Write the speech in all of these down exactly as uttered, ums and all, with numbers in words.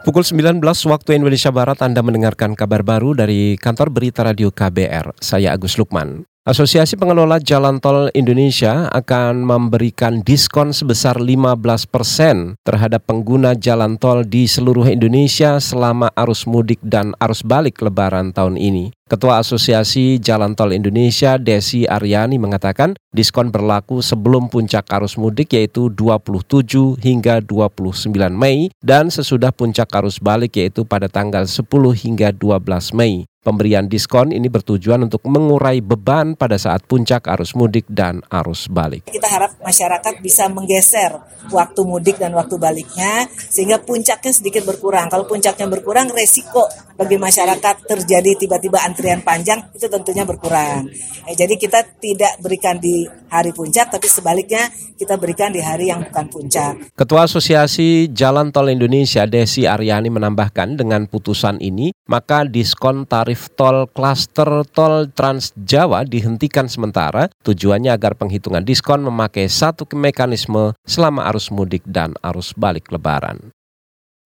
Pukul sembilan belas waktu Indonesia Barat, Anda mendengarkan kabar baru dari Kantor Berita Radio K B R. Saya Agus Lukman. Asosiasi Pengelola Jalan Tol Indonesia akan memberikan diskon sebesar lima belas persen terhadap pengguna jalan tol di seluruh Indonesia selama arus mudik dan arus balik Lebaran tahun ini. Ketua Asosiasi Jalan Tol Indonesia, Desi Aryani, mengatakan diskon berlaku sebelum puncak arus mudik yaitu dua puluh tujuh hingga dua puluh sembilan Mei dan sesudah puncak arus balik yaitu pada tanggal sepuluh hingga dua belas Mei. Pemberian diskon ini bertujuan untuk mengurai beban pada saat puncak arus mudik dan arus balik. Kita harap masyarakat bisa menggeser waktu mudik dan waktu baliknya sehingga puncaknya sedikit berkurang. Kalau puncaknya berkurang, resiko bagi masyarakat terjadi tiba-tiba antrian panjang itu tentunya berkurang. Eh, jadi kita tidak berikan di hari puncak, tapi sebaliknya kita berikan di hari yang bukan puncak. Ketua Asosiasi Jalan Tol Indonesia, Desi Aryani, menambahkan dengan putusan ini maka diskon tarif Tarif tol klaster tol Trans Jawa dihentikan sementara, tujuannya agar penghitungan diskon memakai satu mekanisme selama arus mudik dan arus balik Lebaran.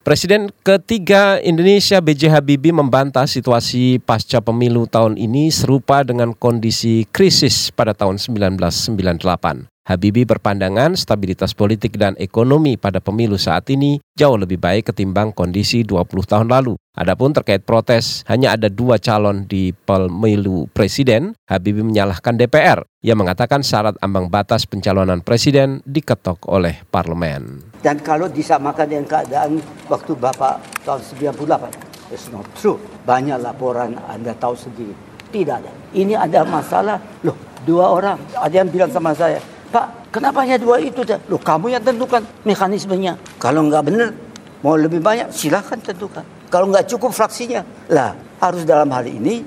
Presiden ketiga Indonesia B J Habibie membantah situasi pasca pemilu tahun ini serupa dengan kondisi krisis pada tahun sembilan belas sembilan puluh delapan. Habibie berpandangan stabilitas politik dan ekonomi pada pemilu saat ini jauh lebih baik ketimbang kondisi dua puluh tahun lalu. Adapun terkait protes, hanya ada dua calon di pemilu presiden, Habibie menyalahkan D P R. Ia mengatakan syarat ambang batas pencalonan presiden diketok oleh parlemen. Dan kalau disamakan dengan keadaan waktu Bapak tahun sembilan puluh delapan, it's not true. Banyak laporan, Anda tahu sendiri. Tidak ada. Ini ada masalah, loh, dua orang. Ada yang bilang sama saya, Pak, kenapa hanya dua itu? Loh, kamu yang tentukan mekanismenya. Kalau nggak benar, mau lebih banyak, silakan tentukan. Kalau nggak cukup fraksinya, lah harus dalam hal ini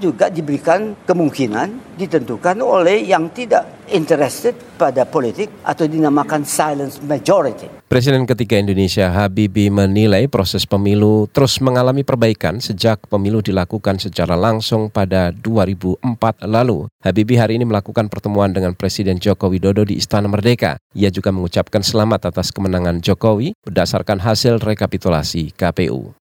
juga diberikan kemungkinan ditentukan oleh yang tidak interested pada politik atau dinamakan silent majority. Presiden ketiga Indonesia Habibie menilai proses pemilu terus mengalami perbaikan sejak pemilu dilakukan secara langsung pada dua ribu empat lalu. Habibie hari ini melakukan pertemuan dengan Presiden Joko Widodo di Istana Merdeka. Ia juga mengucapkan selamat atas kemenangan Jokowi berdasarkan hasil rekapitulasi K P U.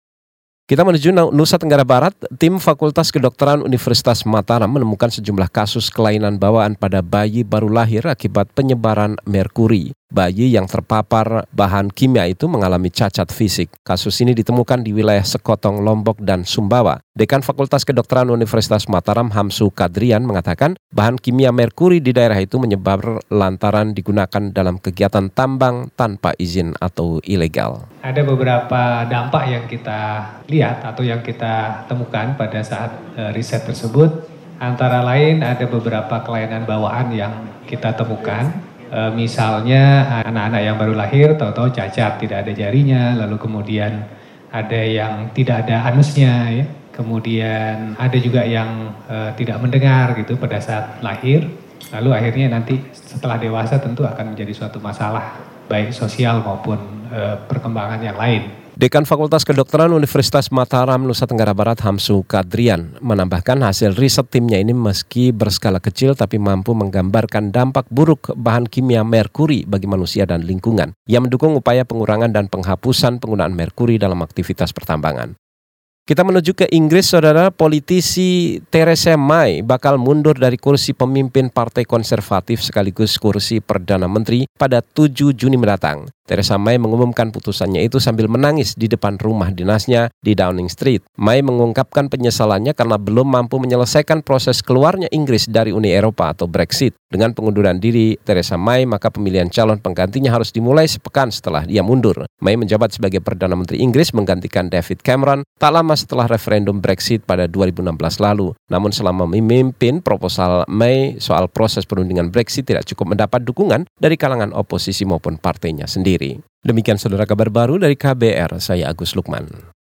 Kita menuju Nusa Tenggara Barat, tim Fakultas Kedokteran Universitas Mataram menemukan sejumlah kasus kelainan bawaan pada bayi baru lahir akibat penyebaran merkuri. Bayi yang terpapar bahan kimia itu mengalami cacat fisik. Kasus ini ditemukan di wilayah Sekotong, Lombok, dan Sumbawa. Dekan Fakultas Kedokteran Universitas Mataram, Hamsu Kadrian, mengatakan bahan kimia merkuri di daerah itu menyebar lantaran digunakan dalam kegiatan tambang tanpa izin atau ilegal. Ada beberapa dampak yang kita lihat atau yang kita temukan pada saat riset tersebut. Antara lain ada beberapa kelainan bawaan yang kita temukan. E, misalnya anak-anak yang baru lahir tahu-tahu cacat, tidak ada jarinya, lalu kemudian ada yang tidak ada anusnya, ya. Kemudian ada juga yang e, tidak mendengar gitu pada saat lahir, lalu akhirnya nanti setelah dewasa tentu akan menjadi suatu masalah baik sosial maupun e, perkembangan yang lain. Dekan Fakultas Kedokteran Universitas Mataram, Nusa Tenggara Barat, Hamsu Kadrian, menambahkan hasil riset timnya ini meski berskala kecil tapi mampu menggambarkan dampak buruk bahan kimia merkuri bagi manusia dan lingkungan. Ia mendukung upaya pengurangan dan penghapusan penggunaan merkuri dalam aktivitas pertambangan. Kita menuju ke Inggris, saudara. Politisi Theresa May bakal mundur dari kursi pemimpin Partai Konservatif sekaligus kursi Perdana Menteri pada tujuh Juni mendatang. Theresa May mengumumkan putusannya itu sambil menangis di depan rumah dinasnya di Downing Street. May mengungkapkan penyesalannya karena belum mampu menyelesaikan proses keluarnya Inggris dari Uni Eropa atau Brexit. Dengan pengunduran diri Theresa May, maka pemilihan calon penggantinya harus dimulai sepekan setelah dia mundur. May menjabat sebagai Perdana Menteri Inggris menggantikan David Cameron tak lama setelah referendum Brexit pada dua ribu enam belas lalu. Namun selama memimpin, proposal May soal proses perundingan Brexit tidak cukup mendapat dukungan dari kalangan oposisi maupun partainya sendiri. Demikian saudara kabar baru dari K B R, saya Agus Lukman.